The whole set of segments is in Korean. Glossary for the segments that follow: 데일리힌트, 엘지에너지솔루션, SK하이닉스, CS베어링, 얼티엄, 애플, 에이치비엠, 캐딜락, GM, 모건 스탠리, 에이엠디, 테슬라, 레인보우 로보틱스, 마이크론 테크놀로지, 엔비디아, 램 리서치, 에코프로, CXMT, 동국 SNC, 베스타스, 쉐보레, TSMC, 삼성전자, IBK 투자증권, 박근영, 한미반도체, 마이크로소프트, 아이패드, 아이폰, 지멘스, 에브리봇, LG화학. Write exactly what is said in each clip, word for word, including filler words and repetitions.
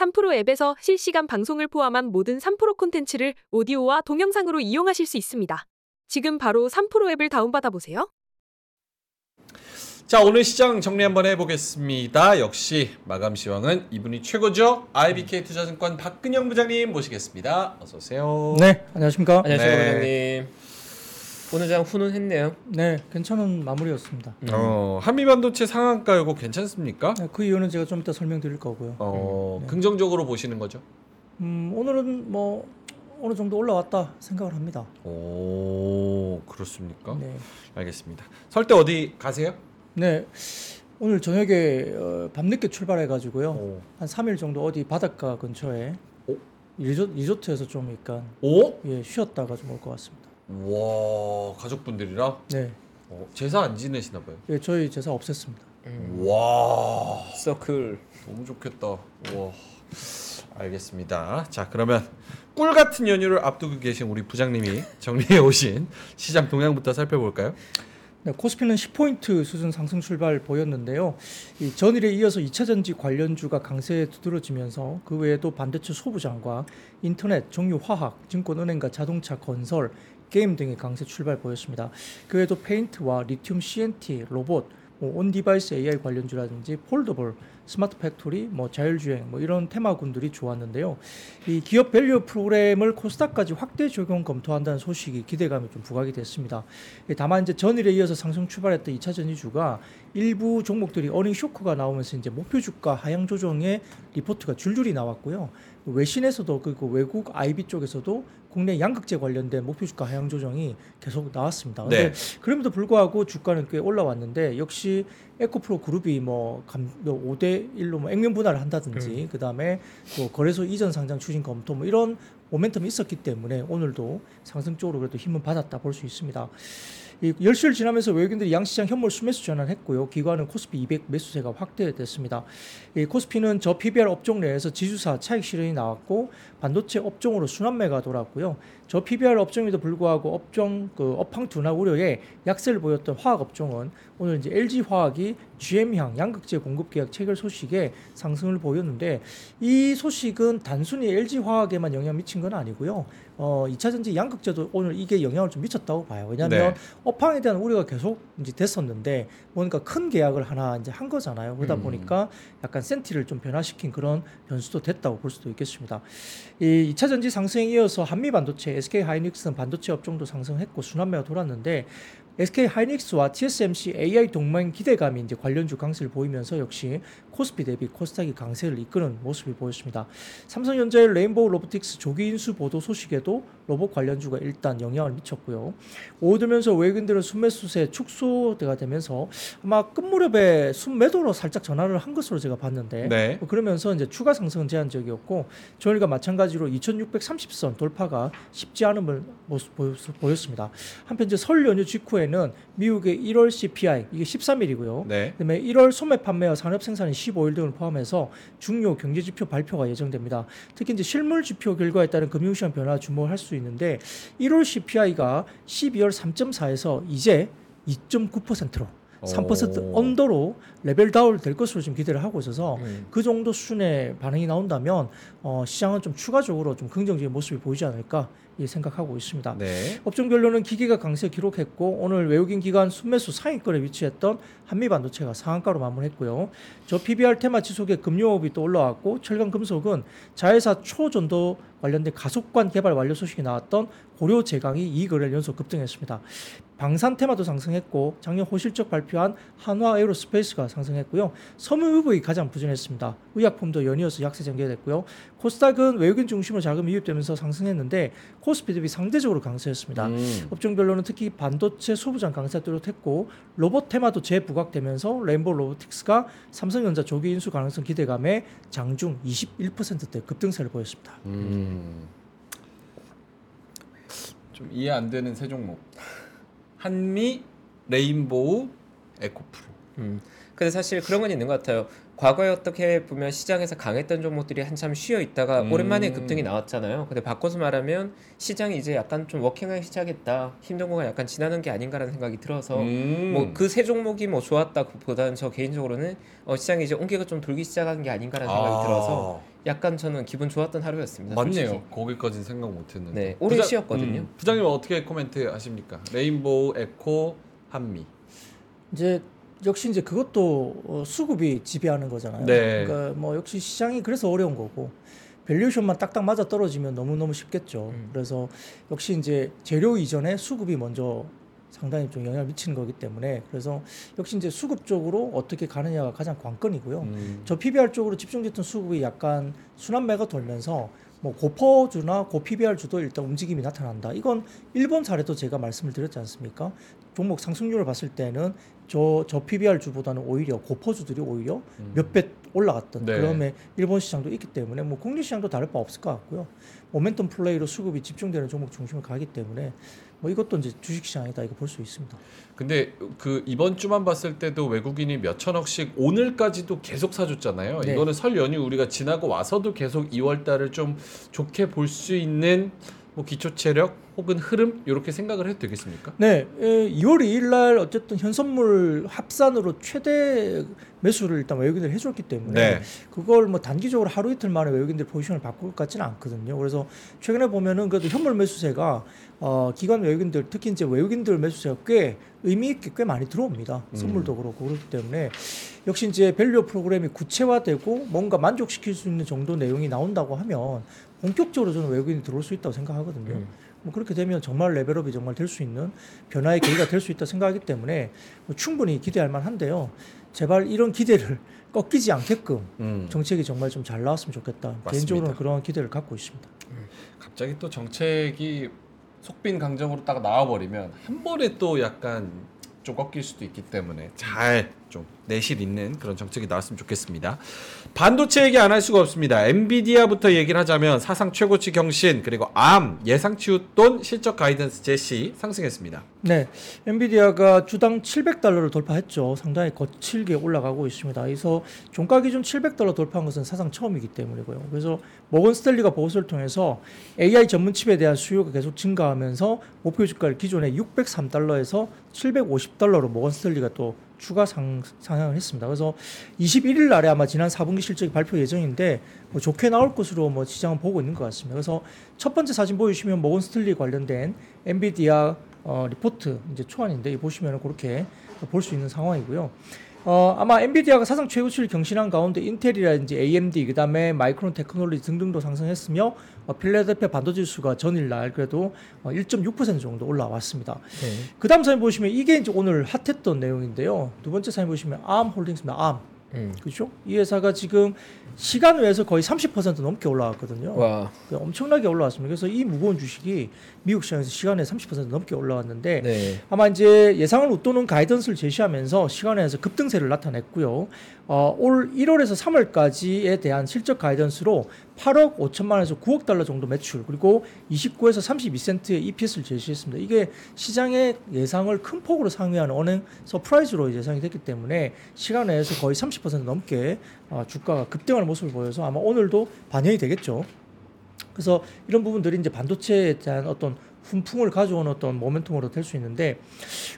삼 프로 앱에서 실시간 방송을 포함한 모든 삼 프로 콘텐츠를 오디오와 동영상으로 이용하실 수 있습니다. 지금 바로 삼 프로 앱을 다운받아 보세요. 자, 오늘 시장 정리 한번 해보겠습니다. 역시 마감 시황은 이분이 최고죠. 아이비케이 투자증권 박근영 부장님 모시겠습니다. 어서 오세요. 네, 안녕하십니까. 안녕하세요, 부장님. 네. 오늘 장 훈훈했네요. 네, 괜찮은 마무리였습니다. 음. 어, 한미반도체 상한가 요거 괜찮습니까? 네, 그 이유는 제가 좀 이따 설명드릴 거고요. 어, 음, 네. 긍정적으로 보시는 거죠? 음, 오늘은 뭐 어느 정도 올라왔다 생각을 합니다. 오, 그렇습니까? 네, 알겠습니다. 설 때 어디 가세요? 네, 오늘 저녁에 어, 밤늦게 출발해가지고요. 오. 한 삼 일 정도 어디 바닷가 근처에 오? 리조, 리조트에서 좀 약간 오? 예, 쉬었다가 좀 올 것 같습니다. 와, 가족분들이랑? 네. 어, 제사 안 지내시나 봐요? 예, 저희 제사 없앴습니다. 음. 와, 서클 너무 좋겠다. 와, 알겠습니다. 자, 그러면 꿀 같은 연휴를 앞두고 계신 우리 부장님이 정리해 오신 시장 동향부터 살펴볼까요? 네, 코스피는 십 포인트 수준 상승 출발 보였는데요. 이 전일에 이어서 이차전지 관련주가 강세에 두드러지면서 그 외에도 반도체 소부장과 인터넷, 정유화학, 증권은행과 자동차 건설, 게임 등의 강세 출발 보였습니다. 그 외에도 페인트와 리튬 씨엔티, 로봇, 뭐 온디바이스 에이아이 관련주라든지 폴더블, 스마트 팩토리, 뭐 자율주행 뭐 이런 테마군들이 좋았는데요. 이 기업 밸류 프로그램을 코스닥까지 확대 적용 검토한다는 소식이 기대감이 좀 부각이 됐습니다. 다만 이제 전일에 이어서 상승 출발했던 이차 전지주가 일부 종목들이 어닝 쇼크가 나오면서 이제 목표 주가 하향 조정의 리포트가 줄줄이 나왔고요. 외신에서도 그리고 외국 아이비 쪽에서도 국내 양극재 관련된 목표 주가 하향 조정이 계속 나왔습니다. 그런데 네. 그럼에도 불구하고 주가는 꽤 올라왔는데 역시 에코프로 그룹이 뭐 오 대 일로 뭐 액면 분할을 한다든지 음. 그다음에 또 거래소 이전 상장 추진 검토 뭐 이런 모멘텀이 있었기 때문에 오늘도 상승 쪽으로 그래도 힘은 받았다 볼 수 있습니다. 이 열 시를 지나면서 외국인들이 양시장 현물 순매수 전환했고요. 기관은 코스피 이백 매수세가 확대됐습니다. 이 코스피는 저 피비알 업종 내에서 지주사 차익 실현이 나왔고 반도체 업종으로 순환매가 돌았고요. 저 피비알 업종에도 불구하고 업종 그 업황 둔화 우려에 약세를 보였던 화학 업종은 오늘 이제 엘지화학이 지엠향 양극재 공급 계약 체결 소식에 상승을 보였는데 이 소식은 단순히 엘지화학에만 영향 미친 건 아니고요. 어, 이차전지 양극재도 오늘 이게 영향을 좀 미쳤다고 봐요. 왜냐하면 네. 업황에 대한 우려가 계속 이제 됐었는데 뭔가 큰 계약을 하나 이제 한 거잖아요. 그러다 음. 보니까 약간 센티를 좀 변화시킨 그런 변수도 됐다고 볼 수도 있겠습니다. 이 이차전지 상승에 이어서 한미반도체 에스케이하이닉스는 반도체 업종도 상승했고 순환매가 돌았는데 에스케이하이닉스와 티에스엠씨 에이아이 동맹 기대감이 이제 관련주 강세를 보이면서 역시 코스피 대비 코스닥이 강세를 이끄는 모습이 보였습니다. 삼성전자의 레인보우 로보틱스 조기 인수 보도 소식에도 로봇 관련주가 일단 영향을 미쳤고요. 오후 들면서 외국인들은 순매수세 축소가 되면서 아마 끝무렵에 순매도로 살짝 전환을 한 것으로 제가 봤는데 네. 그러면서 이제 추가 상승은 제한적이었고 전일과 마찬가지로 이천육백삼십 선 돌파가 쉽지 않은 모습 보였습니다. 한편 이제 설 연휴 직후에 는 미국의 일월 씨피아이 이게 십삼 일이고요. 네. 그다음에 일월 소매 판매와 산업 생산이 십오 일 등을 포함해서 중요 경제 지표 발표가 예정됩니다. 특히 이제 실물 지표 결과에 따른 금융 시장 변화 주목할 수 있는데 일월 씨피아이가 십이월 삼 점 사에서 이제 이 점 구 퍼센트로 삼 퍼센트 언더로 레벨 다운 될 것으로 지금 기대를 하고 있어서 음. 그 정도 수준의 반응이 나온다면 어, 시장은 좀 추가적으로 좀 긍정적인 모습이 보이지 않을까 예, 생각하고 있습니다. 네. 업종 결론은 기계가 강세 기록했고 오늘 외국인 기관 순매수 상위권에 위치했던 한미반도체가 상한가로 마무리했고요. 저 피비알 테마 지속에 금융업이 또 올라왔고 철강금속은 자회사 초전도 관련된 가속관 개발 완료 소식이 나왔던 고려 제강이 이거래를 연속 급등했습니다. 방산 테마도 상승했고 작년 호실적 발표한 한화 에어로스페이스가 상승했고요. 섬유유브이 가장 부진했습니다. 의약품도 연이어서 약세 전개됐고요. 코스닥은 외국인 중심으로 자금이 유입되면서 상승했는데 코스피 대비 상대적으로 강세였습니다. 음. 업종별로는 특히 반도체 소부장 강세가 뚜렷했고 로봇 테마도 재부각되면서 레인보우 로보틱스가 삼성전자 조기 인수 가능성 기대감에 장중 이십일 퍼센트대 급등세를 보였습니다. 음. 음. 좀 이해 안 되는 세 종목 한미, 레인보우, 에코프로. 음. 근데 사실 그런 건 있는 것 같아요. 과거에 어떻게 보면 시장에서 강했던 종목들이 한참 쉬어 있다가 음. 오랜만에 급등이 나왔잖아요. 근데 바꿔서 말하면 시장이 이제 약간 좀 워킹하기 시작했다. 힘든 거가 약간 지나는 게 아닌가라는 생각이 들어서 음. 뭐 그 세 종목이 뭐 좋았다 보다는 저 개인적으로는 어 시장이 이제 온기가 좀 돌기 시작한 게 아닌가라는 생각이 아. 들어서 약간 저는 기분 좋았던 하루였습니다. 맞네요. 솔직히. 거기까지는 생각 못했는데. 네, 오래 부자, 쉬었거든요. 음, 부장님 어떻게 코멘트 하십니까? 레인보우, 에코, 한미. 이제 역시 이제 그것도 수급이 지배하는 거잖아요. 네. 그러니까 뭐 역시 시장이 그래서 어려운 거고. 밸류에이션만 딱딱 맞아 떨어지면 너무너무 쉽겠죠. 음. 그래서 역시 이제 재료 이전에 수급이 먼저 상당히 좀 영향을 미치는 거기 때문에 그래서 역시 이제 수급 쪽으로 어떻게 가느냐가 가장 관건이고요. 음. 저 피비알 쪽으로 집중됐던 수급이 약간 순환매가 돌면서 뭐 고퍼주나 고피비알주도 일단 움직임이 나타난다. 이건 일본 사례도 제가 말씀을 드렸지 않습니까? 종목 상승률을 봤을 때는 저, 저 피비알주보다는 오히려 고퍼주들이 오히려 음. 몇 배 올라갔던 네. 그러면 일본 시장도 있기 때문에 뭐 국내 시장도 다를 바 없을 것 같고요. 모멘텀 플레이로 수급이 집중되는 종목 중심을 가기 때문에 뭐 이것도 이제 주식 시장이다 이거 볼 수 있습니다. 근데 그 이번 주만 봤을 때도 외국인이 몇 천억씩 오늘까지도 계속 사줬잖아요. 네. 이거는 설 연휴 우리가 지나고 와서도 계속 이월 달을 좀 좋게 볼 수 있는 뭐 기초 체력 혹은 흐름 이렇게 생각을 해도 되겠습니까? 네, 이월 이일 날 어쨌든 현선물 합산으로 최대 매수를 일단 외국인들 해줬기 때문에 네. 그걸 뭐 단기적으로 하루 이틀 만에 외국인들 포지션을 바꿀 것 같지는 않거든요. 그래서 최근에 보면은 그래도 현물 매수세가 어, 기관 외국인들 특히 이제 외국인들 매수세가 꽤 의미 있게 꽤 많이 들어옵니다. 음. 선물도 그렇고 그렇기 때문에 역시 이제 밸류 프로그램이 구체화되고 뭔가 만족시킬 수 있는 정도 내용이 나온다고 하면. 본격적으로 저는 외국인이 들어올 수 있다고 생각하거든요. 음. 뭐 그렇게 되면 정말 레벨업이 정말 될 수 있는 변화의 계기가 될 수 있다고 생각하기 때문에 뭐 충분히 기대할 만한데요. 제발 이런 기대를 꺾이지 않게끔 음. 정책이 정말 좀 잘 나왔으면 좋겠다. 맞습니다. 개인적으로는 그런 기대를 갖고 있습니다. 음. 갑자기 또 정책이 속빈강정으로 딱 나와버리면 한 번에 또 약간 좀 꺾일 수도 있기 때문에 잘 좀 내실 있는 그런 정책이 나왔으면 좋겠습니다. 반도체 얘기 안 할 수가 없습니다. 엔비디아부터 얘기를 하자면 사상 최고치 경신 그리고 암 예상치 웃돈 실적 가이던스 제시 상승했습니다. 네, 엔비디아가 주당 칠백 달러를 돌파했죠. 상당히 거칠게 올라가고 있습니다. 그래서 종가 기준 칠백 달러 돌파한 것은 사상 처음이기 때문이고요. 그래서 모건 스탠리가 보고서를 통해서 에이아이 전문 칩에 대한 수요가 계속 증가하면서 목표 주가를 기존의 육백삼 달러에서 칠백오십 달러로 모건 스탠리가 또 추가 상, 상향을 했습니다. 그래서 이십일일 날에 아마 지난 사분기 실적이 발표 예정인데 뭐 좋게 나올 것으로 뭐 시장은 보고 있는 것 같습니다. 그래서 첫 번째 사진 보여주시면 모건 스탠리 관련된 엔비디아 어, 리포트 이제 초안인데 보시면 그렇게 볼 수 있는 상황이고요. 어, 아마 엔비디아가 사상 최고치를 경신한 가운데 인텔이라든지 에이엠디 그다음에 마이크론 테크놀로지 등등도 상승했으며 어, 필라델피아 반도체 지수가 전일날 그래도 어, 일 점 육 퍼센트 정도 올라왔습니다. 네. 그다음 사진 보시면 이게 이제 오늘 핫했던 내용인데요. 두 번째 사진 보시면 암 홀딩스입니다. 암. 음. 그렇죠? 이 회사가 지금 시간 외에서 거의 삼십 퍼센트 넘게 올라왔거든요. 와. 엄청나게 올라왔습니다. 그래서 이 무거운 주식이 미국 시장에서 시간에 삼십 퍼센트 넘게 올라왔는데 네. 아마 이제 예상을 웃도는 가이던스를 제시하면서 시간에서 급등세를 나타냈고요. 어, 올 일월에서 삼월까지에 대한 실적 가이던스로 팔억 오천만에서 구억 달러 정도 매출 그리고 이십구에서 삼십이 센트의 이피에스를 제시했습니다. 이게 시장의 예상을 큰 폭으로 상회하는 어느 서프라이즈로 예상이 됐기 때문에 시간 외에서 거의 삼십 퍼센트 넘게 주가가 급등하는 모습을 보여서 아마 오늘도 반영이 되겠죠. 그래서 이런 부분들이 이제 반도체에 대한 어떤 훈풍을 가져오는 어떤 모멘텀으로 될 수 있는데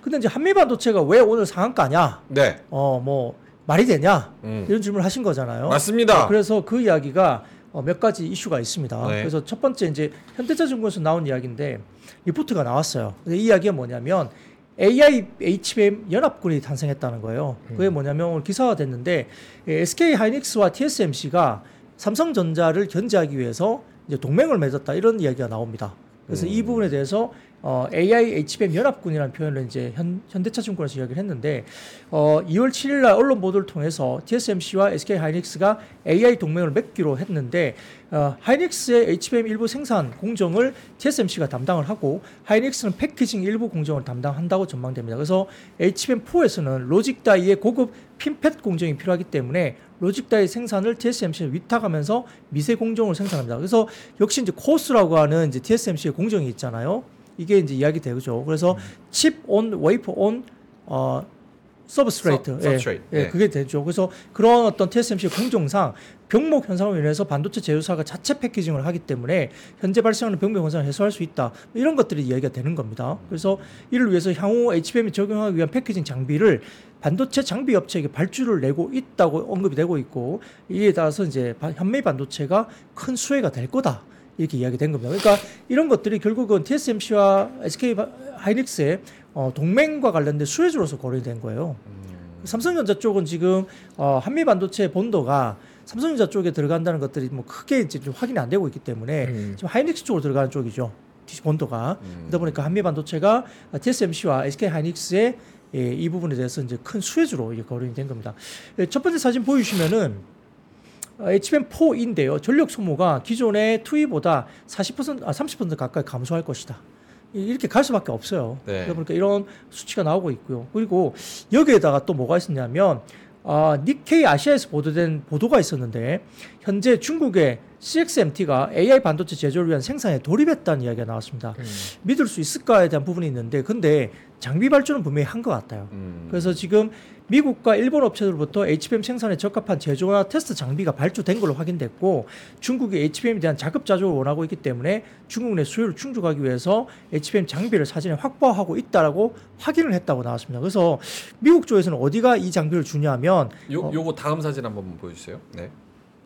근데 이제 한미반도체가 왜 오늘 상한가냐? 네. 어, 뭐 말이 되냐? 음. 이런 질문을 하신 거잖아요. 맞습니다. 어, 그래서 그 이야기가 어, 몇 가지 이슈가 있습니다. 네. 그래서 첫 번째 이제 현대차증권에서 나온 이야기인데 리포트가 나왔어요. 근데 이 이야기가 뭐냐면 에이아이, 에이치비엠 연합군이 탄생했다는 거예요. 음. 그게 뭐냐면 오늘 기사가 됐는데 에스케이하이닉스와 티에스엠씨가 삼성전자를 견제하기 위해서 이제 동맹을 맺었다 이런 이야기가 나옵니다. 그래서 음. 이 부분에 대해서 어, 에이아이, 에이치비엠 연합군이라는 표현을 이제 현, 현대차증권에서 이야기를 했는데 어, 이월 칠일 날 언론 보도를 통해서 티에스엠씨와 에스케이하이닉스가 에이아이 동맹을 맺기로 했는데 어, 하이닉스의 에이치비엠 일부 생산 공정을 티에스엠씨가 담당을 하고 하이닉스는 패키징 일부 공정을 담당한다고 전망됩니다. 그래서 에이치비엠 포에서는 로직 다이의 고급 핀펫 공정이 필요하기 때문에 로직 다이 생산을 티에스엠씨에 위탁하면서 미세 공정을 생산합니다. 그래서 역시 이제 코스라고 하는 이제 티에스엠씨의 공정이 있잖아요. 이게 이제 이야기 되죠. 그래서 칩 온 웨이퍼 온 서브스트레이트. 서, 예, 서브스트레이트. 예, 예. 그게 되죠. 그래서 그런 어떤 티에스엠씨 공정상 병목 현상으로 인해서 반도체 제조사가 자체 패키징을 하기 때문에 현재 발생하는 병목 현상을 해소할 수 있다. 이런 것들이 이야기가 되는 겁니다. 그래서 이를 위해서 향후 에이치비엠에 적용하기 위한 패키징 장비를 반도체 장비 업체에게 발주를 내고 있다고 언급이 되고 있고, 이에 따라서 이제 한미 반도체가 큰 수혜가 될 거다. 이렇게 이야기된 겁니다. 그러니까 이런 것들이 결국은 티에스엠씨와 에스케이하이닉스의 어, 동맹과 관련된 수혜주로서 거론된 거예요. 음. 삼성전자 쪽은 지금 어, 한미반도체 본도가 삼성전자 쪽에 들어간다는 것들이 뭐 크게 이제 좀 확인이 안 되고 있기 때문에 음. 지금 하이닉스 쪽으로 들어가는 쪽이죠. 본도가. 음. 그러다 보니까 한미반도체가 티에스엠씨와 에스케이하이닉스의 예, 이 부분에 대해서 이제 큰 수혜주로 이제 거론이 된 겁니다. 예, 첫 번째 사진 보여주시면은 에이치비엠 포인데요. 전력 소모가 기존의 투이보다 사십 퍼센트, 아, 삼십 퍼센트 가까이 감소할 것이다. 이렇게 갈 수밖에 없어요. 네. 그러다 보니까 이런 수치가 나오고 있고요. 그리고 여기에다가 또 뭐가 있었냐면 아, 니케이 아시아에서 보도된 보도가 있었는데 현재 중국의 씨엑스엠티가 에이아이 반도체 제조를 위한 생산에 돌입했다는 이야기가 나왔습니다. 음. 믿을 수 있을까에 대한 부분이 있는데 근데 장비 발주는 분명히 한 것 같아요. 음. 그래서 지금 미국과 일본 업체들로부터 에이치비엠 생산에 적합한 제조나 테스트 장비가 발주된 걸로 확인됐고 중국이 에이치비엠에 대한 자급자족을 원하고 있기 때문에 중국 내 수요를 충족하기 위해서 에이치비엠 장비를 사전에 확보하고 있다라고 확인을 했다고 나왔습니다. 그래서 미국 쪽에서는 어디가 이 장비를 주냐면 요, 요거 어, 다음 사진 한번 보여주세요. 네.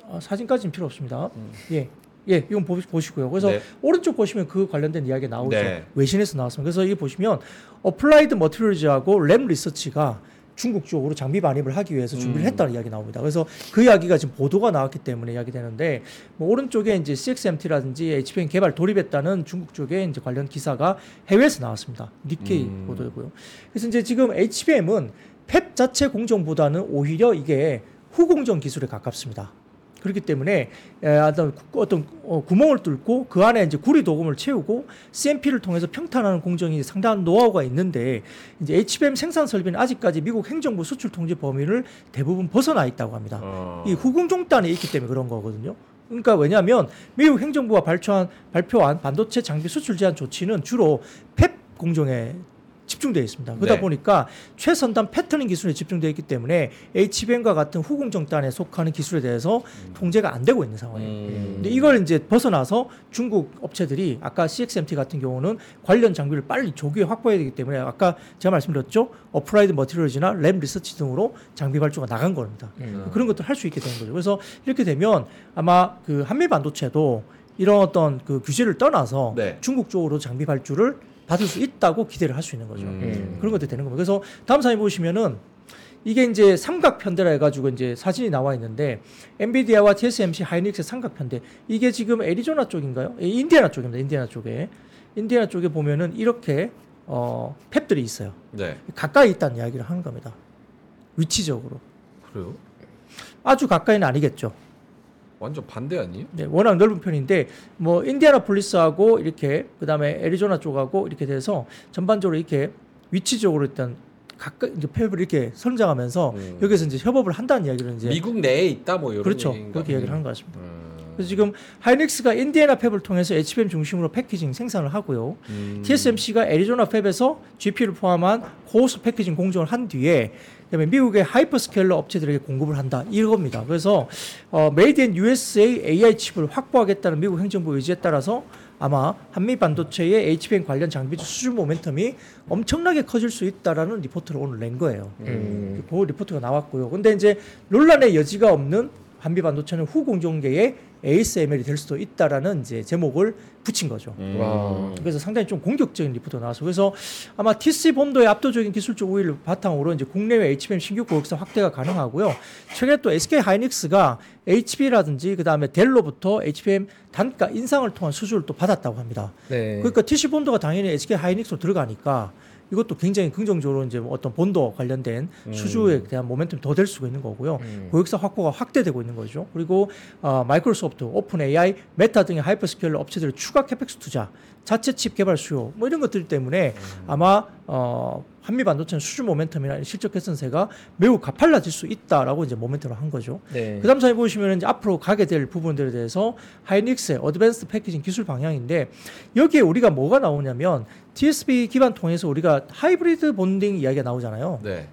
어, 사진까지는 필요 없습니다. 음. 예. 예, 이건 보, 보시고요. 그래서 네. 오른쪽 보시면 그 관련된 이야기 나오죠. 네. 외신에서 나왔습니다. 그래서 이거 보시면 어플라이드 머티리얼즈하고 램 리서치가 중국 쪽으로 장비 반입을 하기 위해서 준비를 했다는 음. 이야기 나옵니다. 그래서 그 이야기가 지금 보도가 나왔기 때문에 이야기 되는데, 뭐 오른쪽에 이제 씨엑스엠티라든지 에이치비엠 개발 돌입했다는 중국 쪽에 이제 관련 기사가 해외에서 나왔습니다. 니케이 음. 보도고요. 그래서 이제 지금 에이치비엠은 팹 자체 공정보다는 오히려 이게 후공정 기술에 가깝습니다. 그렇기 때문에 어떤 구멍을 뚫고 그 안에 이제 구리 도금을 채우고 씨엠피를 통해서 평탄하는 공정이 상당한 노하우가 있는데 이제 에이치비엠 생산 설비는 아직까지 미국 행정부 수출 통제 범위를 대부분 벗어나 있다고 합니다. 어... 이 후공정단에 있기 때문에 그런 거거든요. 그러니까 왜냐하면 미국 행정부가 발표한, 발표한 반도체 장비 수출 제한 조치는 주로 팹 공정에 집중되어 있습니다. 그러다 네. 보니까 최선단 패터닝 기술에 집중되어 있기 때문에 에이치비엠과 같은 후공정단에 속하는 기술에 대해서 음. 통제가 안 되고 있는 상황이에요. 음. 근데 이걸 이제 벗어나서 중국 업체들이 아까 씨엑스엠티 같은 경우는 관련 장비를 빨리 조기에 확보해야 되기 때문에 아까 제가 말씀드렸죠. 어플라이드 머티리얼즈나 램 리서치 등으로 장비 발주가 나간 겁니다. 음. 그런 것들을 할 수 있게 되는 거죠. 그래서 이렇게 되면 아마 그 한미 반도체도 이런 어떤 그 규제를 떠나서 네. 중국 쪽으로 장비 발주를 받을 수 있다고 기대를 할 수 있는 거죠. 음. 그런 것도 되는 겁니다. 그래서 다음 사진 보시면은 이게 이제 삼각편대라 해가지고 이제 사진이 나와 있는데 엔비디아와 티에스엠씨, 하이닉스의 삼각편대 이게 지금 애리조나 쪽인가요? 인디애나 쪽입니다. 인디애나 쪽에 인디애나 쪽에 보면은 이렇게 어, 팹들이 있어요. 네. 가까이 있다는 이야기를 하는 겁니다. 위치적으로. 그래요? 아주 가까이는 아니겠죠. 완전 반대 아니에요? 네, 워낙 넓은 편인데 뭐 인디애나폴리스하고 이렇게 그다음에 애리조나 쪽하고 이렇게 돼서 전반적으로 이렇게 위치적으로 일단 가까이 이제 팹을 이렇게 선정하면서 음. 여기서 이제 협업을 한다는 이야기를 이제 미국 내에 있다 뭐 이런 그렇죠 얘기인가? 그렇게 이야기를 하는 것 같습니다. 음. 그래서 지금 하이닉스가 인디애나 팹을 통해서 에이치비엠 중심으로 패키징 생산을 하고요. 음. 티에스엠씨가 애리조나 팹에서 지피유를 포함한 고수 패키징 공정을 한 뒤에 그다음에 미국의 하이퍼스케일러 업체들에게 공급을 한다. 이겁니다. 그래서 어, Made in 유에스에이 에이아이 칩을 확보하겠다는 미국 행정부 의지에 따라서 아마 한미 반도체의 에이치비엠 관련 장비 수주 모멘텀이 엄청나게 커질 수 있다라는 리포트를 오늘 낸 거예요. 음. 그 리포트가 나왔고요. 근데 이제 논란의 여지가 없는 한미 반도체는 후공정계의 에이에스엠엘이 될 수도 있다라는 이제 제목을 붙인 거죠. 음. 그래서 상당히 좀 공격적인 리포트가 나와서 그래서 아마 티씨 본도의 압도적인 기술적 우위를 바탕으로 이제 국내외 에이치비엠 신규 고객사 확대가 가능하고요. 최근에 또 에스케이 하이닉스가 에이치비라든지 그다음에 델로부터 에이치비엠 단가 인상을 통한 수주를 또 받았다고 합니다. 네. 그러니까 티씨 본도가 당연히 에스케이 하이닉스로 들어가니까 이것도 굉장히 긍정적으로 이제 어떤 본도 관련된 음. 수주에 대한 모멘텀이 더 될 수가 있는 거고요. 음. 고객사 확보가 확대되고 있는 거죠. 그리고 어, 마이크로소프트, 오픈에이아이, 메타 등의 하이퍼스케일러 업체들의 추가 캐펙스 투자, 자체 칩 개발 수요 뭐 이런 것들 때문에 음. 아마 어, 한미 반도체는 수주 모멘텀이나 실적 개선세가 매우 가팔라질 수 있다라고 이제 모멘텀을 한 거죠. 네. 그다음 사진 보시면 이제 앞으로 가게 될 부분들에 대해서 하이닉스의 어드밴스 패키징 기술 방향인데 여기에 우리가 뭐가 나오냐면 티에스비 기반 통해서 우리가 하이브리드 본딩 이야기가 나오잖아요. 네.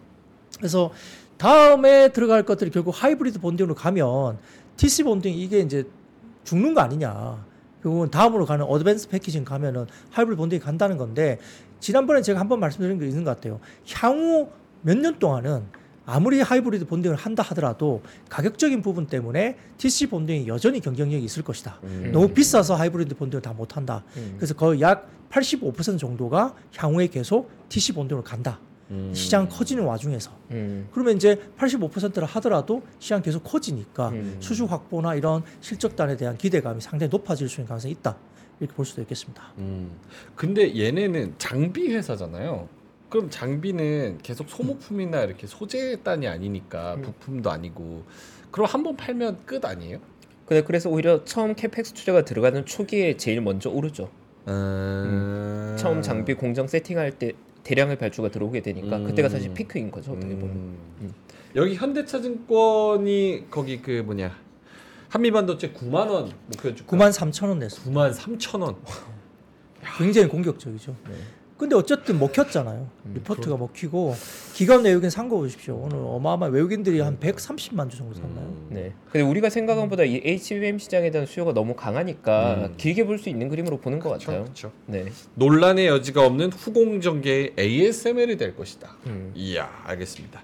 그래서 다음에 들어갈 것들이 결국 하이브리드 본딩으로 가면 티씨 본딩 이게 이제 죽는 거 아니냐. 결국은 다음으로 가는 어드밴스 패키징 가면은 하이브리드 본딩이 간다는 건데, 지난번에 제가 한번 말씀드린 게 있는 것 같아요. 향후 몇 년 동안은 아무리 하이브리드 본딩을 한다 하더라도 가격적인 부분 때문에 티씨 본딩이 여전히 경쟁력이 있을 것이다. 음. 너무 비싸서 하이브리드 본딩을 다 못한다. 음. 그래서 거의 약 팔십오 퍼센트 정도가 향후에 계속 티씨 본딩으로 간다. 음. 시장 커지는 와중에서. 음. 그러면 이제 팔십오 퍼센트를 하더라도 시장 계속 커지니까 음. 수주 확보나 이런 실적단에 대한 기대감이 상당히 높아질 수 있는 가능성이 있다. 이렇게 볼 수도 있겠습니다. 음. 근데 얘네는 장비 회사잖아요. 그럼 장비는 계속 소모품이나 이렇게 소재 단이 아니니까 부품도 아니고, 그럼 한번 팔면 끝 아니에요? 근데 그래서 오히려 처음 캐펙스 투자가 들어가는 초기에 제일 먼저 오르죠. 음... 음. 처음 장비 공장 세팅할 때 대량의 발주가 들어오게 되니까 음... 그때가 사실 피크인 거죠 어떻게 보면. 음... 음. 여기 현대차증권이 거기 그 뭐냐 한미반도체 구만 원 목표였죠. 구만 삼천 원 냈어요. 구만 삼천 원. 굉장히 공격적이죠. 네. 근데 어쨌든 먹혔잖아요. 음, 리포트가 그렇... 먹히고 기관 외국인 산 거 보십시오. 오늘 어마어마한 외국인들이 한 백삼십만 주 정도 샀나요? 음, 네. 근데 우리가 생각한 것보다 이 에이치비엠 시장에 대한 수요가 너무 강하니까 음. 길게 볼 수 있는 그림으로 보는 것 그쵸, 같아요. 그쵸. 네. 논란의 여지가 없는 후공정계의 에이에스엠알이 될 것이다. 음. 이야, 알겠습니다.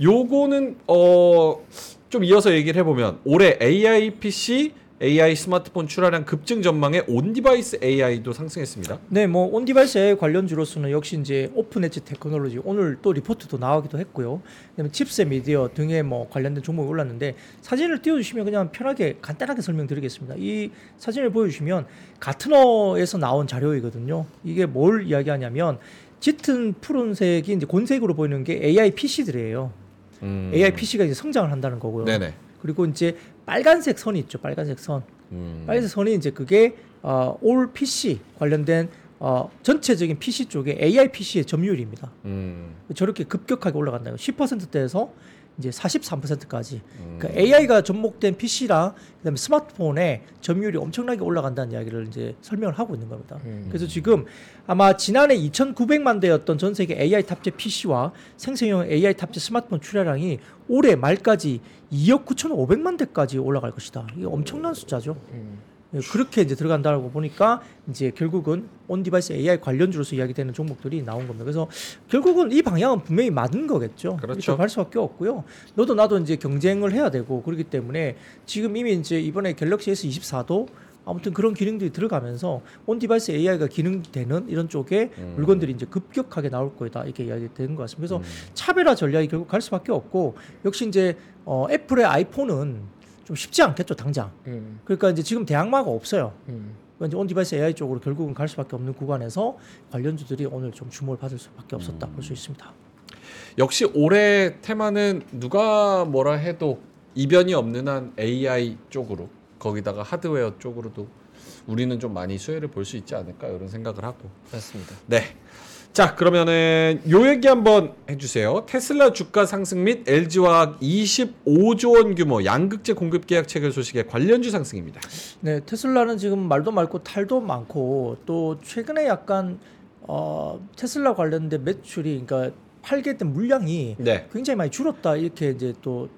요거는 어, 좀 이어서 얘기를 해보면 올해 에이아이 피씨 에이아이 스마트폰 출하량 급증 전망에 온디바이스 에이아이도 상승했습니다. 네, 뭐 온디바이스 에이아이 관련주로서는 역시 이제 오픈엣지 테크놀로지 오늘 또 리포트도 나오기도 했고요. 그다음에 칩셋 미디어 등에 뭐 관련된 종목이 올랐는데, 사진을 띄워주시면 그냥 편하게 간단하게 설명드리겠습니다. 이 사진을 보여주시면 가트너에서 나온 자료이거든요. 이게 뭘 이야기하냐면 짙은 푸른색이 이제 곤색으로 보이는 게 에이아이 피씨들이에요. 음... 에이아이 피씨가 이제 성장을 한다는 거고요. 네네. 그리고 이제 빨간색 선이 있죠. 빨간색 선. 음. 빨간색 선이 이제 그게 어, 올 피씨 관련된 어, 전체적인 피씨 쪽에 에이아이 피씨의 점유율입니다. 음. 저렇게 급격하게 올라간다요. 십 퍼센트대에서 이제 사십삼 퍼센트까지. 음. 그러니까 에이아이가 접목된 피씨랑 그다음에 스마트폰의 점유율이 엄청나게 올라간다는 이야기를 이제 설명을 하고 있는 겁니다. 음. 그래서 지금 아마 지난해 이천구백만 대였던 전 세계 에이아이 탑재 피씨와 생성형 에이아이 탑재 스마트폰 출하량이 올해 말까지 이억 구천오백만 대까지 올라갈 것이다. 이게 엄청난 숫자죠. 음. 그렇게 이제 들어간다고 보니까 이제 결국은 온디바이스 에이아이 관련주로서 이야기되는 종목들이 나온 겁니다. 그래서 결국은 이 방향은 분명히 맞는 거겠죠. 그렇죠. 갈 수밖에 없고요. 너도 나도 이제 경쟁을 해야 되고, 그렇기 때문에 지금 이미 이제 이번에 갤럭시 에스 이십사도 아무튼 그런 기능들이 들어가면서 온디바이스 에이아이가 기능되는 이런 쪽에 음. 물건들이 이제 급격하게 나올 거다 이렇게 이야기되는 것 같습니다. 그래서 음. 차별화 전략이 결국 갈 수밖에 없고, 역시 이제 어, 애플의 아이폰은 좀 쉽지 않겠죠 당장. 음. 그러니까 이제 지금 대항마가 없어요. 음. 그러니까 이제 온디바이스 에이아이 쪽으로 결국은 갈 수밖에 없는 구간에서 관련주들이 오늘 좀 주목을 받을 수밖에 없었다 음. 볼 수 있습니다. 역시 올해 테마는 누가 뭐라 해도 이변이 없는 한 에이아이 쪽으로, 거기다가 하드웨어 쪽으로도 우리는 좀 많이 수혜를 볼 수 있지 않을까 이런 생각을 하고. 맞습니다. 네. 자, 그러면은 요 얘기 한번 해주세요. 테슬라 주가 상승 및 엘지화학 이십오조 원 규모 양극재 공급 계약 체결 소식의 관련주 상승입니다. 네, 테슬라는 지금 말도 많고 탈도 많고, 또 최근에 약간 어, 테슬라 관련된 매출이, 그러니까 팔게 했던 물량이 네. 굉장히 많이 줄었다 이렇게 이제 또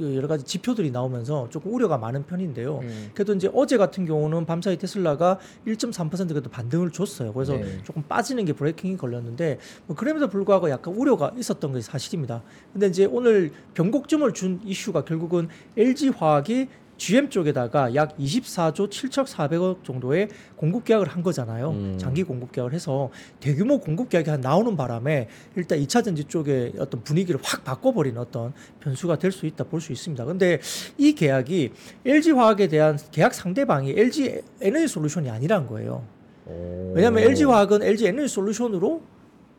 여러 가지 지표들이 나오면서 조금 우려가 많은 편인데요. 음. 그래도 이제 어제 같은 경우는 밤사이 테슬라가 일 점 삼 퍼센트 그래도 반등을 줬어요. 그래서 네. 조금 빠지는 게 브레이킹이 걸렸는데, 뭐 그럼에도 불구하고 약간 우려가 있었던 게 사실입니다. 근데 이제 오늘 변곡점을 준 이슈가 결국은 엘지화학이 지엠 쪽에다가 약 이십사조 칠천사백억 정도의 공급 계약을 한 거잖아요. 음. 장기 공급 계약을 해서 대규모 공급 계약이 나오는 바람에 일단 이 차 전지 쪽의 어떤 분위기를 확 바꿔버리는 어떤 변수가 될 수 있다 볼 수 있습니다. 근데 이 계약이 엘지화학에 대한 계약 상대방이 엘지에너지솔루션이 아니라는 거예요. 오. 왜냐하면 엘지화학은 엘지에너지솔루션으로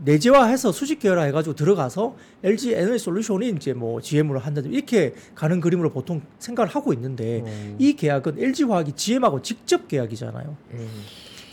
내재화해서 수직 계열화 해가지고 들어가서 엘지 에너지 솔루션이 이제 뭐 지엠으로 한다든지 이렇게 가는 그림으로 보통 생각을 하고 있는데, 음. 이 계약은 엘지 화학이 지엠하고 직접 계약이잖아요. 음.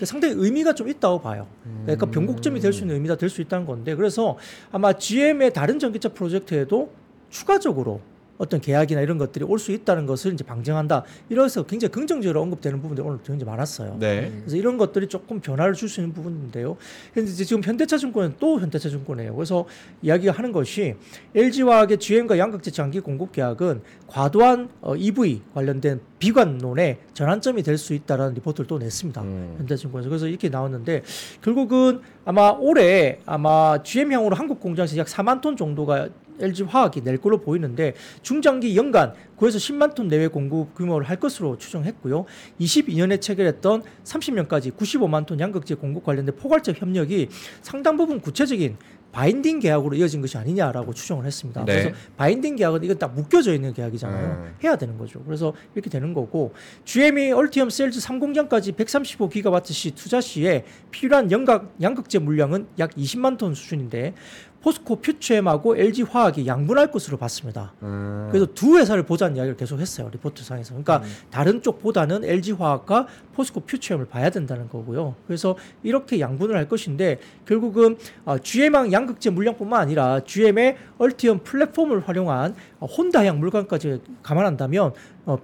상당히 의미가 좀 있다고 봐요. 그러니까 변곡점이 될 수 있는 의미가 될 수 있다는 건데, 그래서 아마 지엠의 다른 전기차 프로젝트에도 추가적으로 어떤 계약이나 이런 것들이 올 수 있다는 것을 이제 방증한다. 이래서 굉장히 긍정적으로 언급되는 부분들이 오늘 굉장히 많았어요. 네. 그래서 이런 것들이 조금 변화를 줄 수 있는 부분인데요. 근데 이제 지금 현대차증권은 또 현대차증권이에요. 그래서 이야기가 하는 것이 엘지화학의 지엠과 양극재 장기 공급 계약은 과도한 어, 이브이 관련된 비관론의 전환점이 될 수 있다라는 리포트를 또 냈습니다. 음. 현대증권에서. 그래서 이렇게 나왔는데 결국은 아마 올해 아마 지엠향으로 한국 공장에서 약 사만 톤 정도가 엘지화학이 낼 걸로 보이는데 중장기 연간 구에서 십만 톤 내외 공급 규모를 할 것으로 추정했고요. 이십이 년에 체결했던 삼십 년까지 구십오만 톤 양극재 공급 관련된 포괄적 협력이 상당 부분 구체적인 바인딩 계약으로 이어진 것이 아니냐라고 추정을 했습니다. 네. 그래서 바인딩 계약은 이건 딱 묶여져 있는 계약이잖아요. 음. 해야 되는 거죠. 그래서 이렇게 되는 거고 지엠이 얼티엄 셀즈 삼 공장까지 백삼십오 기가와트시 투자 시에 필요한 양극, 양극재 물량은 약 이십만 톤 수준인데 포스코 퓨처엠하고 엘지화학이 양분할 것으로 봤습니다. 음. 그래서 두 회사를 보자는 이야기를 계속했어요. 리포트상에서. 그러니까 음. 다른 쪽보다는 엘지화학과 포스코 퓨처엠을 봐야 된다는 거고요. 그래서 이렇게 양분을 할 것인데 결국은 지엠항 양극재 물량뿐만 아니라 지엠의 얼티엄 플랫폼을 활용한 혼다향 물건까지 감안한다면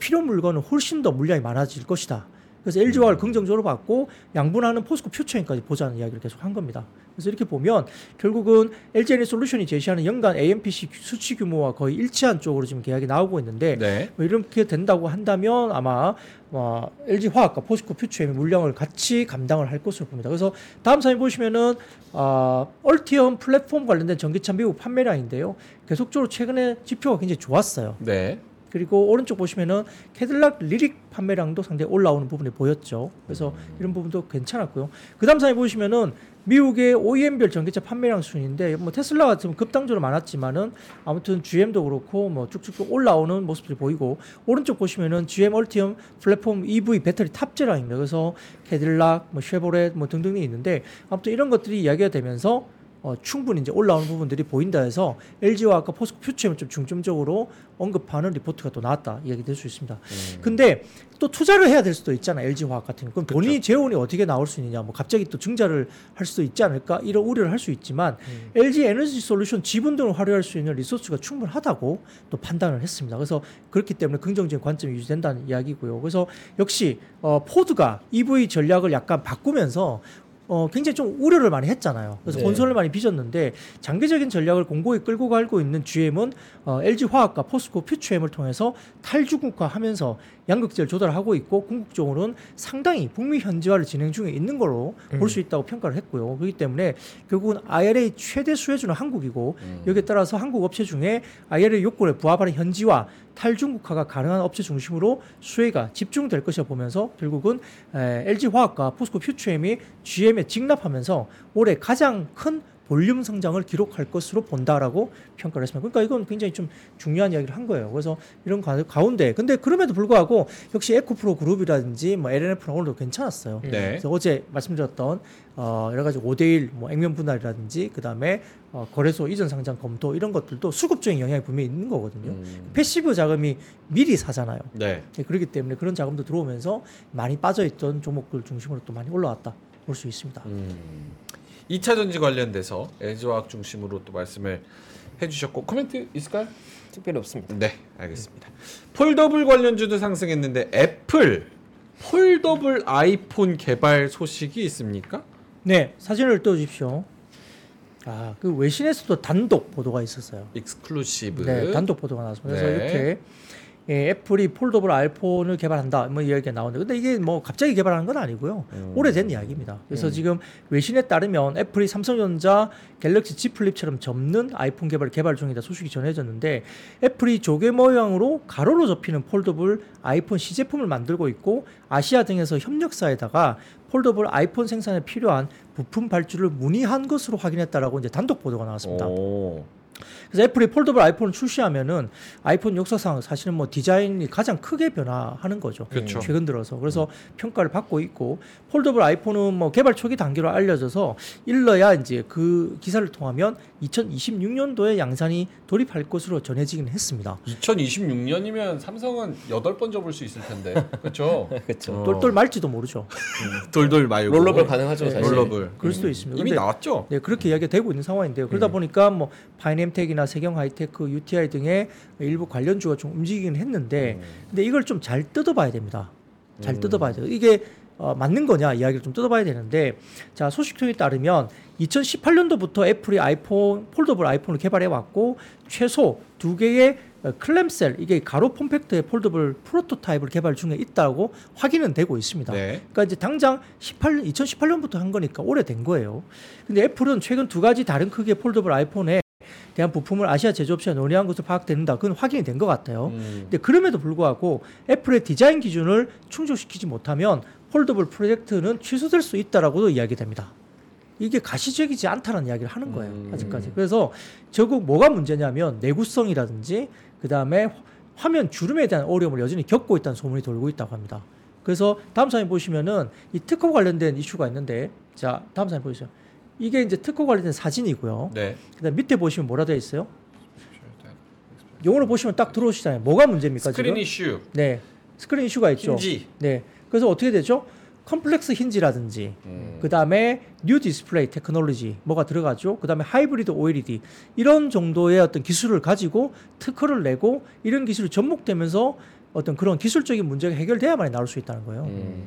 필요 물건은 훨씬 더 물량이 많아질 것이다. 그래서 엘지화학을 긍정적으로 봤고 양분하는 포스코 퓨처엠까지 보자는 이야기를 계속 한 겁니다. 그래서 이렇게 보면 결국은 엘지에너지솔루션이 제시하는 연간 에이엠피씨 수치 규모와 거의 일치한 쪽으로 지금 계약이 나오고 있는데 네. 뭐 이렇게 된다고 한다면 아마 어, 엘지화학과 포스코 퓨처엠의 물량을 같이 감당을 할 것으로 봅니다. 그래서 다음 사진 보시면은 어, 얼티엄 플랫폼 관련된 전기차 미국 판매량인데요. 계속적으로 최근에 지표가 굉장히 좋았어요. 네. 그리고 오른쪽 보시면은 캐딜락 리릭 판매량도 상당히 올라오는 부분이 보였죠. 그래서 이런 부분도 괜찮았고요. 그 다음 사진 보시면은 미국의 오이엠별 전기차 판매량 순인데 뭐 테슬라가 지금 급당적으로 많았지만은 아무튼 지엠도 그렇고 뭐 쭉쭉쭉 올라오는 모습들이 보이고 오른쪽 보시면은 지엠 얼티엄 플랫폼 이브이 배터리 탑재량입니다. 그래서 캐딜락, 뭐 쉐보레 뭐 등등이 있는데 아무튼 이런 것들이 이야기가 되면서 어, 충분히 이제 올라오는 부분들이 보인다 해서 엘지와 아까 포스코 퓨처엠을 좀 중점적으로 언급하는 리포트가 또 나왔다 이야기 될 수 있습니다. 음. 근데 또 투자를 해야 될 수도 있잖아. 엘지화학 같은 경우. 그럼 그렇죠. 돈이 재원이 어떻게 나올 수 있느냐. 뭐 갑자기 또 증자를 할 수도 있지 않을까. 이런 우려를 할 수 있지만 음. 엘지에너지솔루션 지분 등을 활용할 수 있는 리소스가 충분하다고 또 판단을 했습니다. 그래서 그렇기 때문에 긍정적인 관점이 유지된다는 이야기고요. 그래서 역시 어, 포드가 이브이 전략을 약간 바꾸면서 어, 굉장히 좀 우려를 많이 했잖아요. 그래서 네. 혼선을 많이 빚었는데 장기적인 전략을 공고히 끌고 갈고 있는 지엠은 어, 엘지화학과 포스코 퓨처엠을 통해서 탈중국화하면서 양극재를 조달하고 있고 궁극적으로는 상당히 북미 현지화를 진행 중에 있는 걸로 음. 볼 수 있다고 평가를 했고요. 그렇기 때문에 결국은 아이알에이 최대 수혜주는 한국이고 음. 여기에 따라서 한국 업체 중에 아이알에이 요건에 부합하는 현지화 탈중국화가 가능한 업체 중심으로 수혜가 집중될 것이라 보면서 결국은 에, 엘지화학과 포스코 퓨처엠이 지엠에 직납하면서 올해 가장 큰 볼륨 성장을 기록할 것으로 본다라고 평가를 했습니다. 그러니까 이건 굉장히 좀 중요한 이야기를 한 거예요. 그래서 이런 가운데 근데 그럼에도 불구하고 역시 에코프로 그룹이라든지 뭐 엘엔에프는 오늘도 괜찮았어요. 네. 그래서 어제 말씀드렸던 어, 여러 가지 오 대 일 뭐 액면 분할이라든지 그다음에 어, 거래소 이전 상장 검토 이런 것들도 수급적인 영향이 분명히 있는 거거든요. 음. 패시브 자금이 미리 사잖아요. 네. 네, 그렇기 때문에 그런 자금도 들어오면서 많이 빠져있던 종목들 중심으로 또 많이 올라왔다 볼 수 있습니다. 음. 이 차 전지 관련돼서 엘지화학 중심으로 또 말씀을 해주셨고 코멘트 있을까요? 특별히 없습니다. 네, 알겠습니다. 폴더블 관련주도 상승했는데 애플 폴더블 아이폰 개발 소식이 있습니까? 네, 사진을 또 주십시오. 아, 그 외신에서도 단독 보도가 있었어요. 익스클루시브. 네, 단독 보도가 나왔습니다. 그래서 네. 이렇게. 예, 애플이 폴더블 아이폰을 개발한다 뭐 이야기가 나오는데 근데 이게 뭐 갑자기 개발하는 건 아니고요. 음. 오래된 이야기입니다. 그래서 음. 지금 외신에 따르면 애플이 삼성전자 갤럭시 Z 플립처럼 접는 아이폰 개발 개발 중이다 소식이 전해졌는데 애플이 조개 모양으로 가로로 접히는 폴더블 아이폰 시제품을 만들고 있고 아시아 등에서 협력사에다가 폴더블 아이폰 생산에 필요한 부품 발주를 문의한 것으로 확인했다라고 이제 단독 보도가 나왔습니다. 오. 그래서 애플이 폴더블 아이폰을 출시하면은 아이폰 역사상 사실은 뭐 디자인이 가장 크게 변화하는 거죠. 그렇죠. 최근 들어서. 그래서 음. 평가를 받고 있고 폴더블 아이폰은 뭐 개발 초기 단계로 알려져서 일러야 이제 그 기사를 통하면 이천이십육 년도에 양산이 돌입할 것으로 전해지긴 했습니다. 이천이십육 년이면 삼성은 여덟 번 접을 수 있을 텐데. 그렇죠. 그렇죠. 어. 돌돌 말지도 모르죠. 돌돌 말고. 롤러블 가능하죠, 사실. 롤러블. 그럴 수도 있습니다. 이미 근데, 나왔죠. 네, 그렇게 이야기가 되고 있는 상황인데요. 그러다 음. 보니까 뭐 파이낸스 경엠텍이나 세경하이테크, 유티아이 등의 일부 관련주가 좀 움직이긴 했는데, 음. 근데 이걸 좀 잘 뜯어봐야 됩니다. 잘 음. 뜯어봐야 돼요. 이게 어, 맞는 거냐 이야기를 좀 뜯어봐야 되는데, 자, 소식통에 따르면 이천십팔 년도부터 애플이 아이폰, 폴더블 아이폰을 개발해왔고, 최소 두 개의 클램셀, 이게 가로 폼팩터의 폴더블 프로토타입을 개발 중에 있다고 확인은 되고 있습니다. 네. 그러니까 이제 당장 이천십팔 년부터 한 거니까 오래된 거예요. 근데 애플은 최근 두 가지 다른 크기의 폴더블 아이폰에 대한 부품을 아시아 제조업체가 논의한 것으로 파악된다. 그건 확인이 된 것 같아요. 음. 근데 그럼에도 불구하고 애플의 디자인 기준을 충족시키지 못하면 폴더블 프로젝트는 취소될 수 있다라고도 이야기됩니다. 이게 가시적이지 않다는 이야기를 하는 거예요. 음. 아직까지. 그래서 결국 뭐가 문제냐면 내구성이라든지 그 다음에 화면 주름에 대한 어려움을 여전히 겪고 있다는 소문이 돌고 있다고 합니다. 그래서 다음 사진 보시면은 이 특허 관련된 이슈가 있는데, 자, 다음 사진 보이세요? 이게 이제 특허 관련된 사진이고요. 네. 그다음 밑에 보시면 뭐라 되어 있어요? 영어로 보시면 딱 들어오시잖아요. 뭐가 문제입니까? 스크린 지금? 이슈. 네, 스크린 이슈가 있죠. 힌지. 네. 그래서 어떻게 되죠? 컴플렉스 힌지라든지, 음. 그 다음에 뉴 디스플레이 테크놀로지 뭐가 들어가죠. 그 다음에 하이브리드 오엘이디 이런 정도의 어떤 기술을 가지고 특허를 내고 이런 기술이 접목되면서 어떤 그런 기술적인 문제가 해결돼야만 나올 수 있다는 거예요. 음.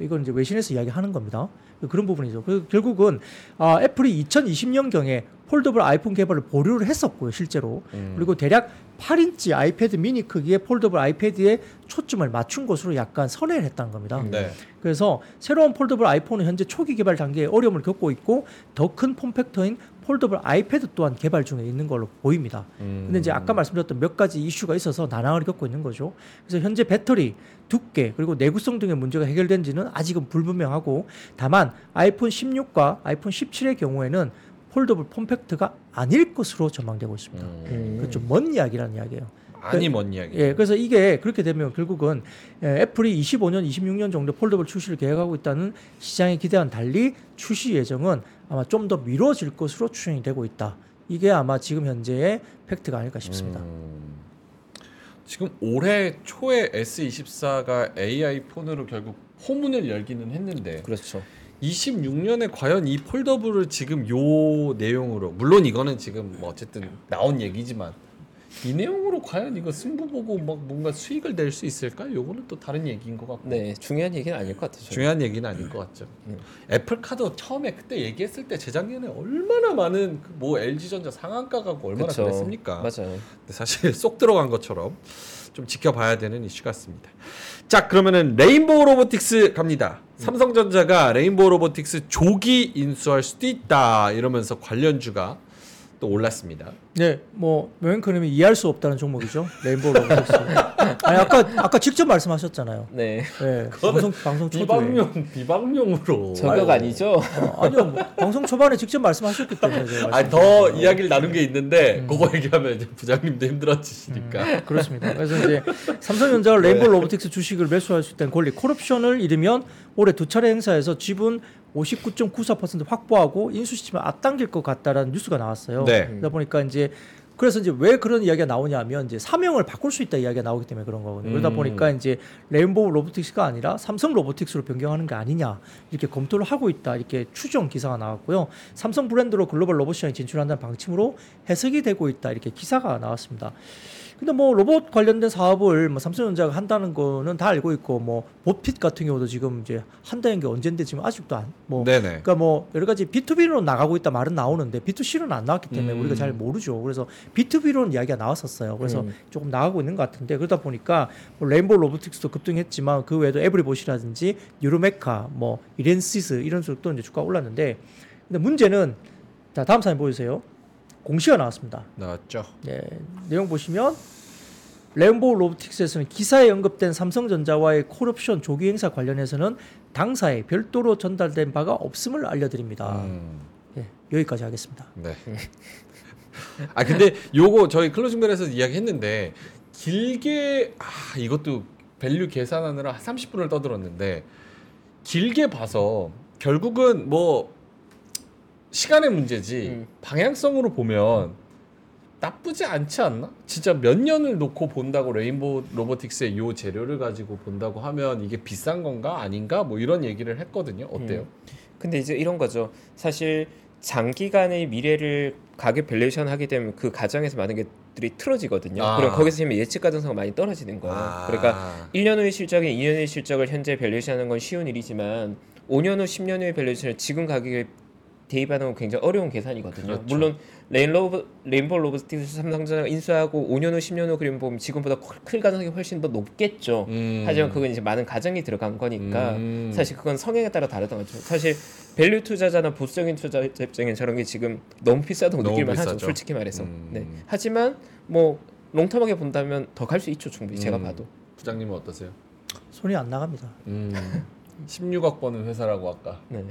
이건 이제 외신에서 이야기하는 겁니다. 그런 부분이죠. 그래서 결국은 아, 애플이 이천이십 년경에 폴더블 아이폰 개발을 보류를 했었고요, 실제로. 음. 그리고 대략 팔 인치 아이패드 미니 크기의 폴더블 아이패드에 초점을 맞춘 것으로 약간 선회를 했다는 겁니다. 네. 그래서 새로운 폴더블 아이폰은 현재 초기 개발 단계에 어려움을 겪고 있고 더 큰 폼팩터인 폴더블 아이패드 또한 개발 중에 있는 걸로 보입니다. 음. 근데 이제 아까 말씀드렸던 몇 가지 이슈가 있어서 난항을 겪고 있는 거죠. 그래서 현재 배터리, 두께, 그리고 내구성 등의 문제가 해결된지는 아직은 불분명하고, 다만 아이폰 십육과 아이폰 십칠의 경우에는 폴더블 폼팩트가 아닐 것으로 전망되고 있습니다. 음. 그 좀 먼 이야기라는 이야기예요. 많이 먼 그러니까, 이야기. 예, 그래서 이게 그렇게 되면 결국은 애플이 이십오 년, 이십육 년 정도 폴더블 출시를 계획하고 있다는 시장의 기대와는 달리 출시 예정은 아마 좀 더 미뤄질 것으로 추정이 되고 있다. 이게 아마 지금 현재의 팩트가 아닐까 싶습니다. 음. 지금 올해 초에 에스 이십사가 에이아이 폰으로 결국 포문을 열기는 했는데, 그렇죠. 이십육 년에 과연 이 폴더블을 지금 요 내용으로, 물론 이거는 지금 뭐 어쨌든 나온 얘기지만 이 내용으로 과연 이거 승부 보고 막 뭔가 수익을 낼 수 있을까? 요거는 또 다른 얘기인 것 같고. 네, 중요한 얘기는 아닐 것 같아요. 중요한 얘기는 아닐 것 같죠. 음. 애플 카드 처음에 그때 얘기했을 때 재작년에 얼마나 많은 뭐 엘지전자 상한가 가고 얼마나 그쵸. 그랬습니까? 맞아요. 근데 사실 쏙 들어간 것처럼 좀 지켜봐야 되는 이슈 같습니다. 자, 그러면은 레인보우 로보틱스 갑니다. 음. 삼성전자가 레인보우 로보틱스 조기 인수할 수도 있다 이러면서 관련주가 또 올랐습니다. 네, 뭐 명행크님이 이해할 수 없다는 종목이죠. 레인보우 로보틱스. 아니 아까 아까 직접 말씀하셨잖아요. 네. 네. 방송 방송 초반에 비방용 비방용으로. 저격 아니죠? 어, 아니요. 뭐, 방송 초반에 직접 말씀하셨기 때문에. 아, 더 이야기를 나눈 게 있는데 음. 그거 얘기하면 이제 부장님도 힘들어지시니까. 음, 그렇습니다. 그래서 이제 삼성전자가 레인보우 네. 로보틱스 주식을 매수할 수 있다는 권리 콜옵션을 이르면 올해 두 차례 행사에서 지분 오십구 점 구십사 퍼센트 확보하고 인수 시점을 앞당길 것 같다라는 뉴스가 나왔어요. 네. 그러다 보니까 이제 그래서 이제 왜 그런 이야기가 나오냐면 이제 사명을 바꿀 수 있다 이야기가 나오기 때문에 그런 거거든요. 음. 그러다 보니까 이제 레인보우 로보틱스가 아니라 삼성 로보틱스로 변경하는 게 아니냐 이렇게 검토를 하고 있다 이렇게 추정 기사가 나왔고요. 삼성 브랜드로 글로벌 로봇 시장에 진출한다는 방침으로 해석이 되고 있다 이렇게 기사가 나왔습니다. 근데 뭐 로봇 관련된 사업을 뭐 삼성전자가 한다는 거는 다 알고 있고 뭐 보핏 같은 경우도 지금 이제 한다는 게 언젠데 지금 아직도 안 뭐 그러니까 뭐 여러 가지 비투비로 나가고 있다 말은 나오는데 비투씨로는 안 나왔기 때문에 음. 우리가 잘 모르죠. 그래서 비투비로는 이야기가 나왔었어요. 그래서 음. 조금 나가고 있는 것 같은데 그러다 보니까 뭐 레인보우 로보틱스도 급등했지만 그 외에도 에브리봇이라든지 뉴로메카 뭐 이렌시스 이런 쪽도 이제 주가 올랐는데 근데 문제는 자 다음 사진 보여주세요. 공시가 나왔습니다. 나왔죠. 네, 내용 보시면 레인보우 로보틱스에서는 기사에 언급된 삼성전자와의 콜옵션 조기 행사 관련해서는 당사에 별도로 전달된 바가 없음을 알려드립니다. 음. 네, 여기까지 하겠습니다. 네. 아 근데 요거 저희 클로징벨에서 이야기했는데 길게 아 이것도 밸류 계산하느라 삼십 분을 떠들었는데 길게 봐서 결국은 뭐 시간의 문제지 음. 방향성으로 보면 나쁘지 않지 않나? 진짜 몇 년을 놓고 본다고 레인보우 로보틱스의 요 재료를 가지고 본다고 하면 이게 비싼 건가 아닌가 뭐 이런 얘기를 했거든요. 어때요? 음. 근데 이제 이런 거죠. 사실 장기간의 미래를 가격 밸류에이션 하게 되면 그 가정에서 많은 것들이 틀어지거든요. 아. 그럼 거기서 예측 가능성이 많이 떨어지는 거예요. 아. 그러니까 일 년 후의 실적에 이 년 후의 실적을 현재 밸류에이션 하는 건 쉬운 일이지만 오 년 후, 십 년 후의 밸류에이션을 지금 가격에 대입하는 건 굉장히 어려운 계산이거든요. 그렇죠. 물론 레인로브, 레인보우 로보틱스 삼성전자가 인수하고 오 년 후, 십 년 후 그림 보면 지금보다 클 가능성이 훨씬 더 높겠죠. 음. 하지만 그건 이제 많은 가정이 들어간 거니까 음. 사실 그건 성향에 따라 다르던 거죠. 사실 밸류 투자자나 보수적인 투자자 입장에는 저런 게 지금 너무 비싸다고 느낄만 하죠. 솔직히 말해서. 음. 네. 하지만 뭐 롱텀하게 본다면 더 갈 수 있죠. 충분히. 음. 제가 봐도. 부장님은 어떠세요? 손이 안 나갑니다. 음. 십육억 버는 회사라고 아까. 네.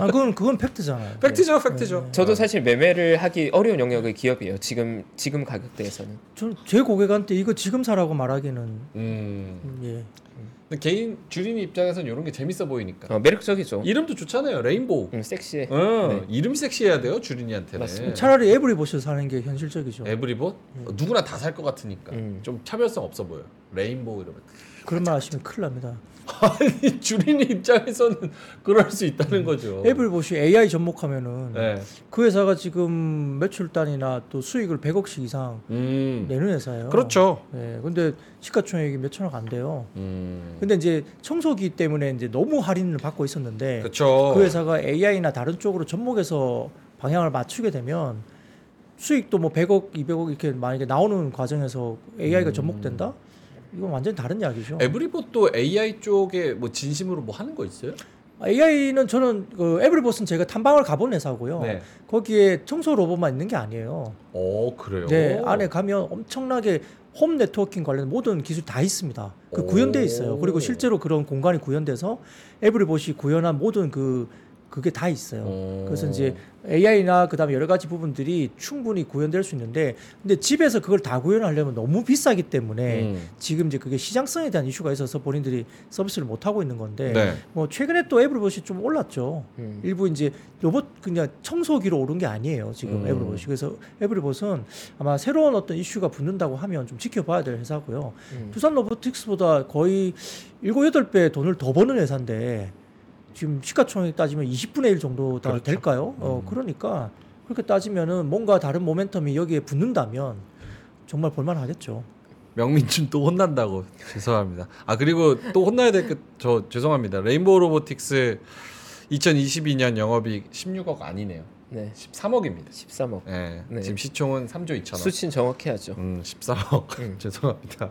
아 그건 그건 팩트잖아요. 팩트죠, 팩트죠. 네, 네. 저도 사실 매매를 하기 어려운 영역의 기업이에요. 지금 지금 가격대에서는. 전 제 고객한테 이거 지금 사라고 말하기는. 음. 예. 근데 개인 주린 입장에서는 이런 게 재밌어 보이니까. 어, 매력적이죠. 이름도 좋잖아요. 레인보우. 음, 섹시해. 어, 네. 이름 섹시해야 돼요, 주린이한테는. 맞습니다. 차라리 에브리봇을 사는 게 현실적이죠. 에브리봇? 음. 어, 누구나 다 살 것 같으니까. 음. 좀 차별성 없어 보여. 레인보우 이러면. 그런 말 하시면 큰일 납니다. 아니 주린이 입장에서는 그럴 수 있다는 음. 거죠. 에브리봇이 에이아이 접목하면은 네. 그 회사가 지금 매출 단위나 또 수익을 백억씩 이상 음. 내는 회사예요. 그렇죠. 네, 근데 시가총액이 몇 천억 안 돼요. 음. 근데 이제 청소기 때문에 이제 너무 할인을 받고 있었는데 그렇죠. 그 회사가 에이아이나 다른 쪽으로 접목해서 방향을 맞추게 되면 수익도 뭐 백억, 이백억 이렇게 만약에 나오는 과정에서 에이아이가 음. 접목된다? 이건 완전 다른 이야기죠. 에브리봇도 에이아이 쪽에 뭐 진심으로 뭐 하는 거 있어요? 에이아이는 저는 그 에브리봇은 제가 탐방을 가본 회사고요. 네. 거기에 청소 로봇만 있는 게 아니에요. 어 그래요? 네 안에 가면 엄청나게 홈 네트워킹 관련 모든 기술 다 있습니다. 그 구현돼 있어요. 그리고 실제로 그런 공간이 구현돼서 에브리봇이 구현한 모든 그 그게 다 있어요. 오. 그래서 이제 에이아이나 그다음에 여러 가지 부분들이 충분히 구현될 수 있는데, 근데 집에서 그걸 다 구현하려면 너무 비싸기 때문에 음. 지금 이제 그게 시장성에 대한 이슈가 있어서 본인들이 서비스를 못 하고 있는 건데, 네. 뭐 최근에 또 에브리봇이 좀 올랐죠. 음. 일부 이제 로봇 그냥 청소기로 오른 게 아니에요. 지금 음. 에브리봇이. 그래서 에브리봇은 아마 새로운 어떤 이슈가 붙는다고 하면 좀 지켜봐야 될 회사고요. 음. 두산 로보틱스보다 거의 칠, 팔 배 돈을 더 버는 회사인데. 지금 시가총액 따지면 이십분의 일 정도 다 그렇죠. 될까요? 어, 음. 그러니까 그렇게 따지면은 뭔가 다른 모멘텀이 여기에 붙는다면 정말 볼만하겠죠. 명민준 또 혼난다고 죄송합니다. 아 그리고 또 혼나야 될 게 저 죄송합니다. 레인보우 로보틱스 이천이십이년 영업이익 십육억 아니네요. 네, 십삼억입니다. 십삼억. 네, 네. 지금 시총은 삼조 이천억. 수치는 정확해야죠. 음, 십삼억. 음. 죄송합니다.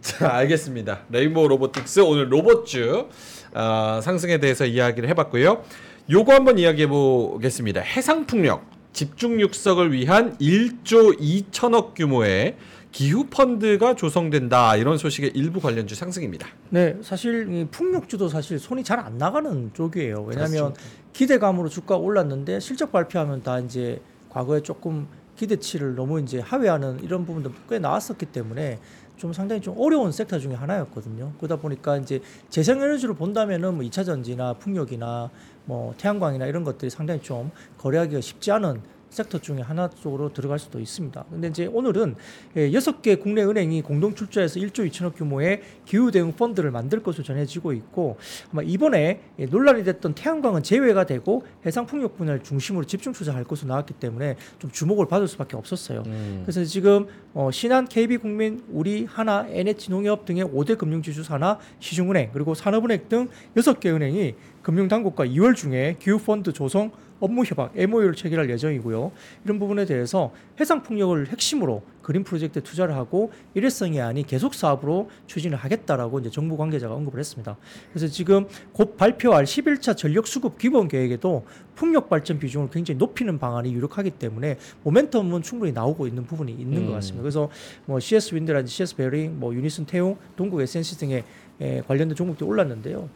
자, 알겠습니다. 레인보우 로보틱스 오늘 로봇주 어, 상승에 대해서 이야기를 해봤고요. 요거 한번 이야기해 보겠습니다. 해상풍력, 집중육성을 위한 일조 이천억 규모의 기후펀드가 조성된다. 이런 소식의 일부 관련주 상승입니다. 네, 사실 풍력주도 사실 손이 잘 안 나가는 쪽이에요. 왜냐하면 그렇습니다. 기대감으로 주가 올랐는데 실적 발표하면 다 이제 과거에 조금 기대치를 너무 이제 하회하는 이런 부분도 꽤 나왔었기 때문에 좀 상당히 좀 어려운 섹터 중에 하나였거든요. 그러다 보니까 이제 재생에너지를 본다면은 뭐 이차전지나 풍력이나 뭐 태양광이나 이런 것들이 상당히 좀 거래하기가 쉽지 않은 섹터 중에 하나 쪽으로 들어갈 수도 있습니다. 근데 이제 오늘은 여섯 개 국내 은행이 공동 출자해서 일조 이천억 규모의 기후 대응 펀드를 만들 것으로 전해지고 있고 아마 이번에 논란이 됐던 태양광은 제외가 되고 해상 풍력 분야를 중심으로 집중 투자할 것으로 나왔기 때문에 좀 주목을 받을 수밖에 없었어요. 음. 그래서 지금 어, 신한, 케이비국민, 우리, 하나, 엔에이치농협 등의 오대 금융지주사나 시중은행 그리고 산업은행 등 여섯 개 은행이 금융당국과 이월 중에 기후펀드 조성 업무협약 엠오유를 체결할 예정이고요. 이런 부분에 대해서 해상풍력을 핵심으로 그린 프로젝트에 투자를 하고 일회성이 아닌 계속 사업으로 추진을 하겠다라고 이제 정부 관계자가 언급을 했습니다. 그래서 지금 곧 발표할 십일차 전력수급 기본 계획에도 풍력 발전 비중을 굉장히 높이는 방안이 유력하기 때문에 모멘텀은 충분히 나오고 있는 부분이 있는 음. 것 같습니다. 그래서 뭐 씨에스윈드라든지 씨에스베어링, 뭐 유니슨 태용, 동국 에스엔씨 등의 관련된 종목도 올랐는데요.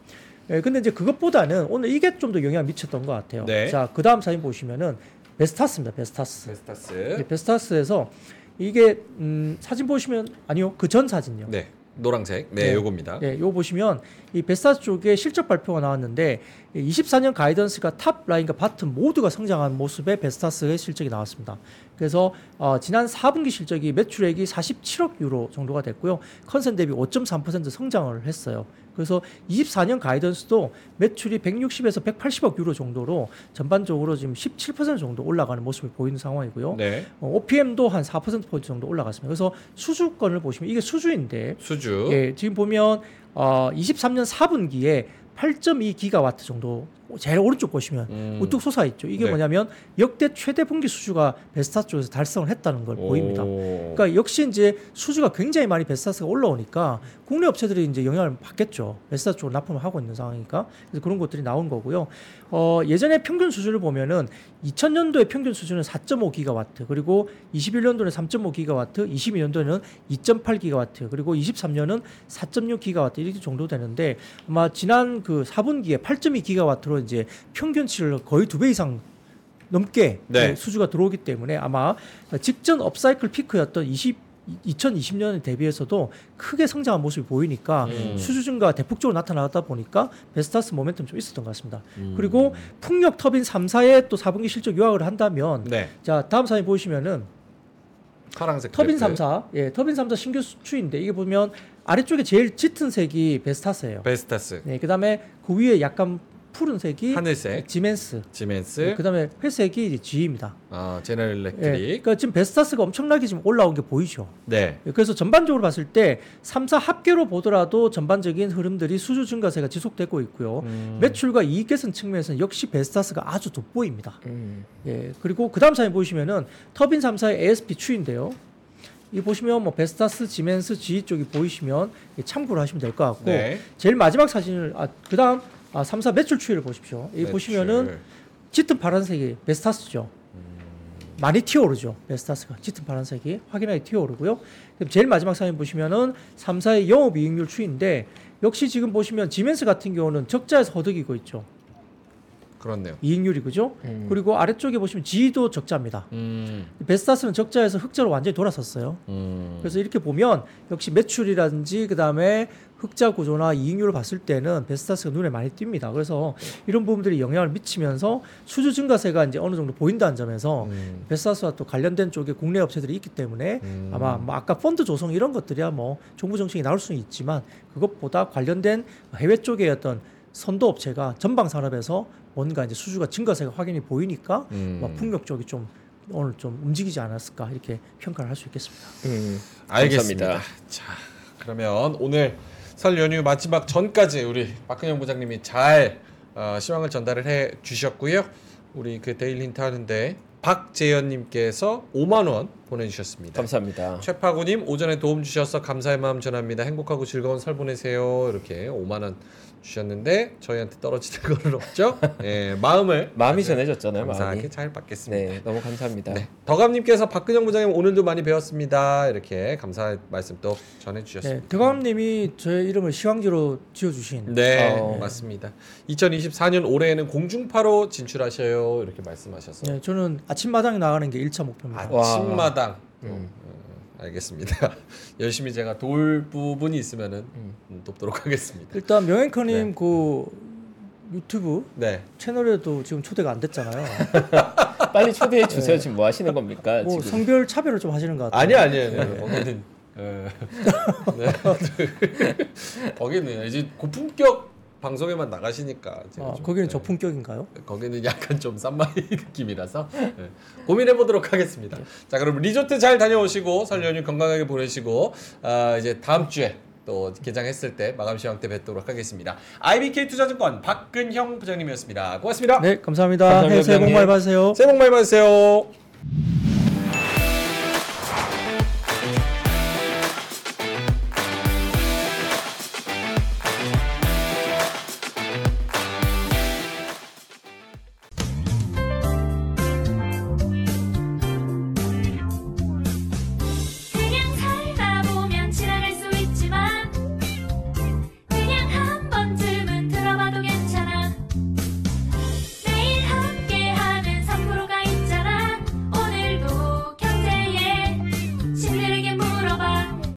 예, 근데 이제 그것보다는 오늘 이게 좀 더 영향을 미쳤던 것 같아요. 네. 자, 그 다음 사진 보시면은 베스타스입니다. 베스타스. 베스타스. 예, 베스타스에서 이게 음, 사진 보시면 아니요, 그 전 사진요. 네, 노란색. 네, 요겁니다. 네, 요 보시면 이 베스타스 쪽에 실적 발표가 나왔는데 이십사 년 가이던스가 탑 라인과 바텀 모두가 성장한 모습의 베스타스의 실적이 나왔습니다. 그래서 어, 지난 사 분기 실적이 매출액이 사십칠억 유로 정도가 됐고요. 컨센 대비 오 점 삼 퍼센트 성장을 했어요. 그래서 이십사 년 가이던스도 매출이 백육십에서 백팔십억 유로 정도로 전반적으로 지금 십칠 퍼센트 정도 올라가는 모습을 보이는 상황이고요. 네. 어, 오피엠도 한 사 퍼센트 포인트 정도 올라갔습니다. 그래서 수주권을 보시면 이게 수주인데 수주. 예, 지금 보면 어, 이십삼 년 사 분기에 팔 점 이 기가와트 정도 제일 오른쪽 보시면 음. 우뚝 솟아있죠. 이게 네. 뭐냐면 역대 최대 분기 수주가 베스타스 쪽에서 달성을 했다는 걸 오. 보입니다. 그러니까 역시 이제 수주가 굉장히 많이 베스타스가 올라오니까 국내 업체들이 이제 영향을 받겠죠. 베스타스 쪽으로 납품을 하고 있는 상황이니까. 그래서 그런 것들이 나온 거고요. 어, 예전에 평균 수주를 보면은 이천 년도에 평균 수주는 사 점 오 기가와트, 그리고 이십일 년도는 삼 점 오 기가와트, 이십이 년도에는 이 점 팔 기가와트, 그리고 이십삼 년은 사 점 육 기가와트 이렇게 정도 되는데 아마 지난 그 사 분기에 팔 점 이 기가와트로 이제 평균치를 거의 두 배 이상 넘게 네. 수주가 들어오기 때문에 아마 직전 업사이클 피크였던 이천이십 년에 대비해서도 크게 성장한 모습이 보이니까 음. 수주 증가가 대폭적으로 나타나다 보니까 베스타스 모멘텀이 좀 있었던 것 같습니다. 음. 그리고 풍력 터빈 삼 사의 또 사 분기 실적 요약을 한다면 네. 자 다음 사진 보시면은 파란색 터빈 네. 삼 사, 예, 터빈 삼 사 신규 수출인데 이게 보면 아래쪽에 제일 짙은 색이 베스타스예요. 베스타스. 네, 그다음에 그 위에 약간 푸른색이 하늘색 지멘스, 지멘스. 네, 그다음에 회색이 지입니다. 아, 제너럴 일렉트릭. 네, 그러니까 지금 베스타스가 엄청나게 지금 올라온 게 보이죠. 네. 그래서 전반적으로 봤을 때 삼 사 합계로 보더라도 전반적인 흐름들이 수주 증가세가 지속되고 있고요. 음. 매출과 이익 개선 측면에서는 역시 베스타스가 아주 돋보입니다. 음. 예. 그리고 그다음 사진 보시면은 터빈 삼 사의 에이에스피 추이인데요. 이 보시면 뭐 베스타스, 지멘스, 지이 쪽이 보이시면 참고를 하시면 될 것 같고 네. 제일 마지막 사진을 아 그다음 아, 삼 사 매출 추이를 보십시오. 이 매출. 보시면은 짙은 파란색이 베스타스죠. 음. 많이 튀어오르죠. 베스타스가 짙은 파란색이 확연하게 튀어오르고요. 그럼 제일 마지막 사진 보시면은 삼 사의 영업이익률 추이인데 역시 지금 보시면 지멘스 같은 경우는 적자에서 허덕이고 있죠. 그렇네요. 이익률이 그죠? 음. 그리고 아래쪽에 보시면 지도 적자입니다. 음. 베스타스는 적자에서 흑자로 완전히 돌아섰어요. 음. 그래서 이렇게 보면 역시 매출이라든지 그다음에 흑자 구조나 이익률을 봤을 때는 베스타스가 눈에 많이 띕니다. 그래서 이런 부분들이 영향을 미치면서 수주 증가세가 이제 어느 정도 보인다는 점에서 음. 베스타스와 또 관련된 쪽에 국내 업체들이 있기 때문에 음. 아마 뭐 아까 펀드 조성 이런 것들이야 뭐 정부 정책이 나올 수는 있지만 그것보다 관련된 해외 쪽의 어떤 선도 업체가 전방 산업에서 뭔가 이제 수주가 증가세가 확연히 보이니까 음. 막 풍력 쪽이 좀 오늘 좀 움직이지 않았을까 이렇게 평가를 할 수 있겠습니다. 음. 알겠습니다. 감사합니다. 자, 그러면 오늘 설 연휴 마지막 전까지 우리 박근영 부장님이 잘 어, 시황을 전달을 해 주셨고요. 우리 그 데일리 힌트 하는데 박재현님께서 오만 원 보내주셨습니다. 감사합니다. 최파구님 오전에 도움 주셔서 감사의 마음 전합니다. 행복하고 즐거운 설 보내세요. 이렇게 오만 원 주셨는데 저희한테 떨어지는 거는 없죠. 예, 마음을 마음이 전해졌잖아요. 감사하게 마음이. 잘 받겠습니다. 네, 너무 감사합니다. 네, 덕암님께서 박근영 부장님 오늘도 많이 배웠습니다. 이렇게 감사의 말씀도 전해주셨습니다. 네, 덕암님이 저의 이름을 시황지로 지어주신. 네, 어, 네, 맞습니다. 이천이십사 년 올해에는 공중파로 진출하셔요. 이렇게 말씀하셨어요. 네, 저는 아침마당에 나가는 게 일 차 목표입니다. 아침마당. 음. 어, 알겠습니다. 열심히 제가 도울 부분이 있으면은 음. 돕도록 하겠습니다. 일단 명앵커님 네. 그 유튜브 네. 채널에도 지금 초대가 안 됐잖아요. 빨리 초대해 주세요. 네. 지금 뭐 하시는 겁니까? 뭐 지금. 성별 차별을 좀 하시는 것 같아요. 아니 아니에요. 아니, 아니. 네. 네. 거기는 이제 고품격 방송에만 나가시니까 아, 좀, 거기는 네. 저품격인가요? 거기는 약간 좀 싼마이 느낌이라서 네. 고민해보도록 하겠습니다. 네. 자 그럼 리조트 잘 다녀오시고 설 연휴 건강하게 보내시고 어, 이제 다음 주에 또 개장했을 때 마감 시황 때 뵙도록 하겠습니다. 아이비케이 투자증권 박근형 부장님이었습니다. 고맙습니다. 네 감사합니다. 감사합니다. 새해 복 많이 받으세요. 새해 복 많이 받으세요.